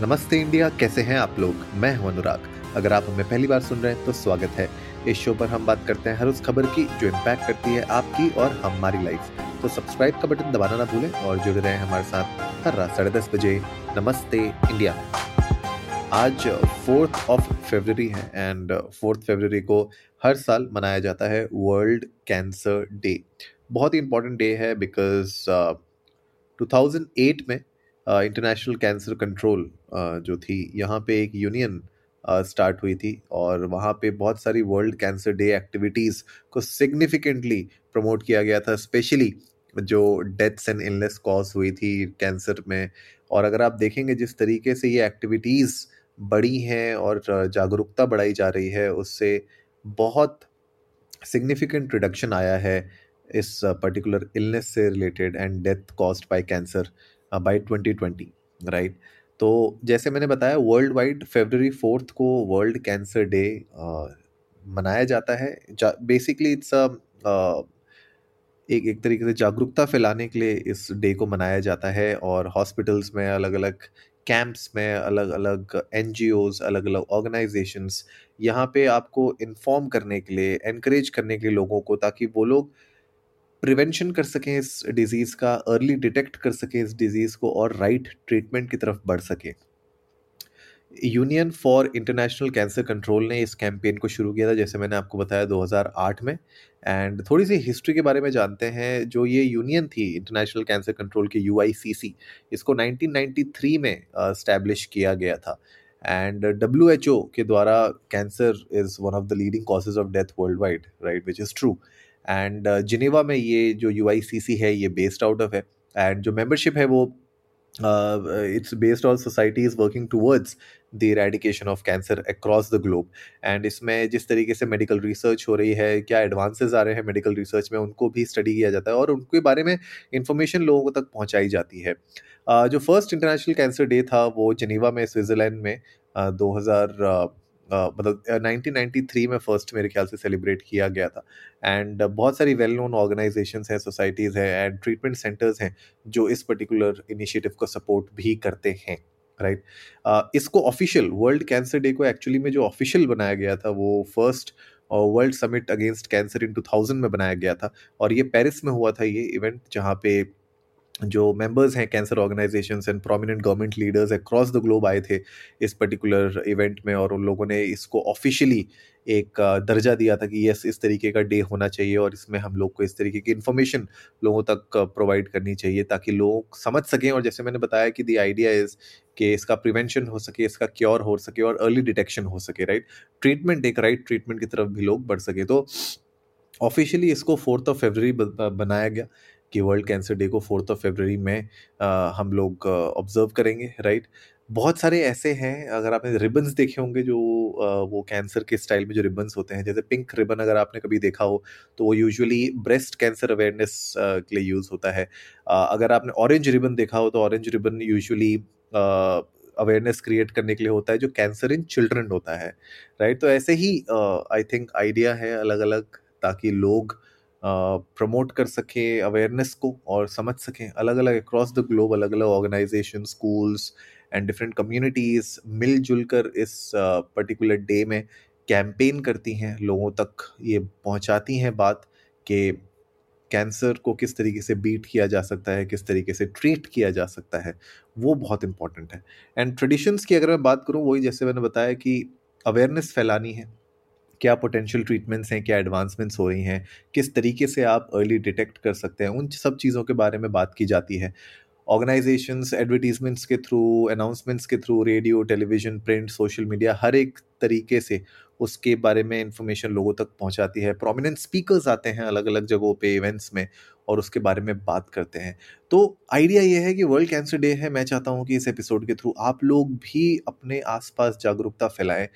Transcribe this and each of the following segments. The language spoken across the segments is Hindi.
नमस्ते इंडिया, कैसे हैं आप लोग। मैं हूं अनुराग। अगर आप हमें पहली बार सुन रहे हैं तो स्वागत है। इस शो पर हम बात करते हैं हर उस खबर की जो इम्पैक्ट करती है आपकी और हमारी लाइफ। तो सब्सक्राइब का बटन दबाना ना भूलें और जुड़े रहें हमारे साथ हर रात 10:30 बजे नमस्ते इंडिया। आज 4th of February है एंड 4th February को हर साल मनाया जाता है वर्ल्ड कैंसर डे। बहुत ही इंपॉर्टेंट डे है बिकॉज 2008 में इंटरनेशनल कैंसर कंट्रोल जो थी, यहाँ पे एक यूनियन स्टार्ट हुई थी और वहाँ पे बहुत सारी वर्ल्ड कैंसर डे एक्टिविटीज़ को सिग्निफिकेंटली प्रमोट किया गया था, स्पेशली जो डेथ्स एंड इलनेस कॉज हुई थी कैंसर में। और अगर आप देखेंगे जिस तरीके से ये एक्टिविटीज़ बड़ी हैं और जागरूकता बढ़ाई जा रही है, उससे बहुत सिग्निफिकेंट रिडक्शन आया है इस पर्टिकुलर इलनेस से related and death caused by cancer by 2020, right. तो जैसे मैंने बताया, वर्ल्ड वाइड February 4th को वर्ल्ड कैंसर डे मनाया जाता है। बेसिकली इट्स एक तरीके से जागरूकता फैलाने के लिए इस डे को मनाया जाता है और हॉस्पिटल्स में, अलग अलग कैंप्स में, अलग अलग NGOs, अलग अलग ऑर्गेनाइजेशंस यहाँ पे आपको इन्फॉर्म करने के लिए, एनकरेज करने के लिए लोगों को, ताकि वो लोग प्रिवेंशन कर सकें इस डिज़ीज़ का, अर्ली डिटेक्ट कर सकें इस डिज़ीज़ को और राइट ट्रीटमेंट की तरफ बढ़ सकें। Union for international cancer control ने इस कैंपेन को शुरू किया था, जैसे मैंने आपको बताया, 2008 में। एंड थोड़ी सी हिस्ट्री के बारे में जानते हैं। जो ये यूनियन थी इंटरनेशनल कैंसर कंट्रोल की, UICC, इसको 1993 में एस्टैब्लिश किया गया था एंड WHO के द्वारा cancer is one of the leading causes of death worldwide, right, which is true. And Geneva में ये जो UICC है ये बेस्ड आउट ऑफ है एंड जो मेम्बरशिप है वो it's based on societies working towards the eradication of cancer across the globe. And इसमें जिस तरीके से medical research हो रही है, क्या advances आ रहे हैं medical research में, उनको भी study किया जाता है और उनके बारे में information लोगों तक पहुँचाई जाती है। जो first international cancer day था वो जिनेवा में, स्विट्ज़रलैंड में 1993 में फर्स्ट मेरे ख्याल से सेलिब्रेट किया गया था। एंड बहुत सारी वेल नोन ऑर्गेनाइजेशंस हैं, सोसाइटीज़ हैं एंड ट्रीटमेंट सेंटर्स हैं जो इस पर्टिकुलर इनिशिएटिव को सपोर्ट भी करते हैं, राइट। इसको ऑफिशियल वर्ल्ड कैंसर डे को एक्चुअली में जो ऑफिशियल बनाया गया था वो first world summit against cancer in 2000 में बनाया गया था और ये पेरिस में हुआ था ये इवेंट, जहाँ पे जो मेंबर्स हैं cancer organisations and prominent government leaders across the globe आए थे इस पर्टिकुलर इवेंट में और उन लोगों ने इसको ऑफिशियली एक दर्जा दिया था कि यस, इस तरीके का डे होना चाहिए और इसमें हम लोग को इस तरीके की इन्फॉर्मेशन लोगों तक प्रोवाइड करनी चाहिए ताकि लोग समझ सकें। और जैसे मैंने बताया कि द आइडिया इज़ कि इसका प्रिवेंशन हो सके, इसका क्योर हो सके और अर्ली डिटेक्शन हो सके, राइट। ट्रीटमेंट, एक राइट ट्रीटमेंट की तरफ भी लोग बढ़ सके। तो ऑफिशियली इसको 4th of February बनाया गया कि वर्ल्ड कैंसर डे को 4th of February में हम लोग ऑब्जर्व करेंगे, राइट। बहुत सारे ऐसे हैं, अगर आपने रिबन्स देखे होंगे जो वो कैंसर के स्टाइल में जो रिबन्स होते हैं, जैसे पिंक रिबन अगर आपने कभी देखा हो तो वो यूजुअली ब्रेस्ट कैंसर अवेयरनेस के लिए यूज़ होता है। अगर आपने ऑरेंज रिबन देखा हो तो orange ribbon usually awareness create करने के लिए होता है जो कैंसर इन चिल्ड्रन होता है, राइट। तो ऐसे ही आई थिंक आइडिया है अलग अलग, ताकि लोग प्रमोट कर सकें अवेयरनेस को और समझ सकें। अलग अलग अक्रॉस द ग्लोब अलग अलग organisation, schools and different communities मिलजुल कर इस पर्टिकुलर डे में कैंपेन करती हैं, लोगों तक ये पहुंचाती हैं बात कि कैंसर को किस तरीके से बीट किया जा सकता है, किस तरीके से ट्रीट किया जा सकता है, वो बहुत इंपॉर्टेंट है। एंड ट्रेडिशंस की अगर मैं बात करूँ, वही जैसे मैंने बताया कि अवेयरनेस फैलानी है, क्या पोटेंशियल ट्रीटमेंट्स हैं, क्या एडवांसमेंट्स हो रही हैं, किस तरीके से आप अर्ली डिटेक्ट कर सकते हैं, उन सब चीज़ों के बारे में बात की जाती है। ऑर्गेनाइजेशंस एडवर्टीजमेंट्स के थ्रू, अनाउंसमेंट्स के through, radio, television, print, social media, हर एक तरीके से उसके बारे में इंफॉर्मेशन लोगों तक पहुंचाती है। प्रोमिनेंट स्पीकर्स आते हैं अलग अलग जगहों पे, इवेंट्स में, और उसके बारे में बात करते हैं। तो आइडिया ये है कि वर्ल्ड कैंसर डे है, मैं चाहता हूँ कि इस एपिसोड के थ्रू आप लोग भी अपने आसपास जागरूकता फैलाएं,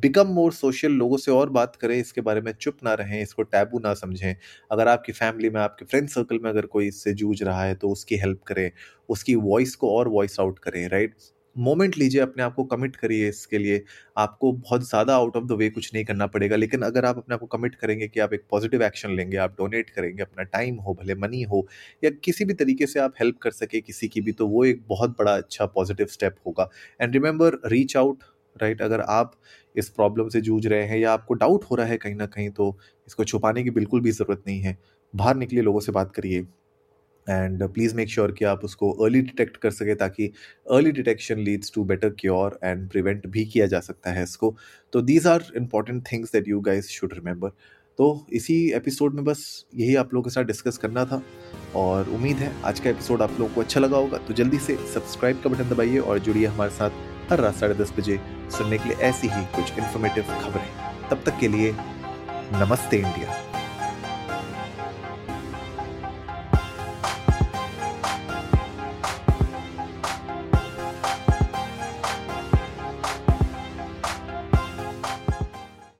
बिकम मोर सोशल, लोगों से और बात करें, इसके बारे में चुप ना रहें, इसको टैबू ना समझें। अगर आपकी फैमिली में, आपके फ्रेंड सर्कल में अगर कोई इससे जूझ रहा है तो उसकी हेल्प करें, उसकी वॉइस को और वॉइस आउट करें, राइट। मोमेंट लीजिए, अपने आप को कमिट करिए। इसके लिए आपको बहुत ज़्यादा आउट ऑफ द वे कुछ नहीं करना पड़ेगा, लेकिन अगर आप अपने आप को कमिट करेंगे कि आप एक पॉजिटिव एक्शन लेंगे, आप डोनेट करेंगे, अपना टाइम हो, भले मनी हो, या किसी भी तरीके से आप हेल्प कर सके किसी की भी, तो वो एक बहुत बड़ा अच्छा पॉजिटिव स्टेप होगा। And remember, reach out, right. अगर आप इस प्रॉब्लम से जूझ रहे हैं या आपको डाउट हो रहा है कहीं ना कहीं, तो इसको छुपाने की बिल्कुल भी ज़रूरत नहीं है। बाहर निकलिए, लोगों से बात करिए, एंड प्लीज़ मेक श्योर कि आप उसको अर्ली डिटेक्ट कर सके, ताकि early detection leads to better cure and prevent भी किया जा सकता है इसको। तो these are important things that you guys should remember. तो इसी एपिसोड में बस यही आप लोगों के साथ डिस्कस करना था, और उम्मीद है आज का एपिसोड आप लोगों को अच्छा लगा होगा। तो जल्दी से सब्सक्राइब का बटन दबाइए और जुड़िए हमारे साथ हर रात 10:30 बजे सुनने के लिए ऐसी ही कुछ इन्फॉर्मेटिव खबरें। तब तक के लिए नमस्ते इंडिया।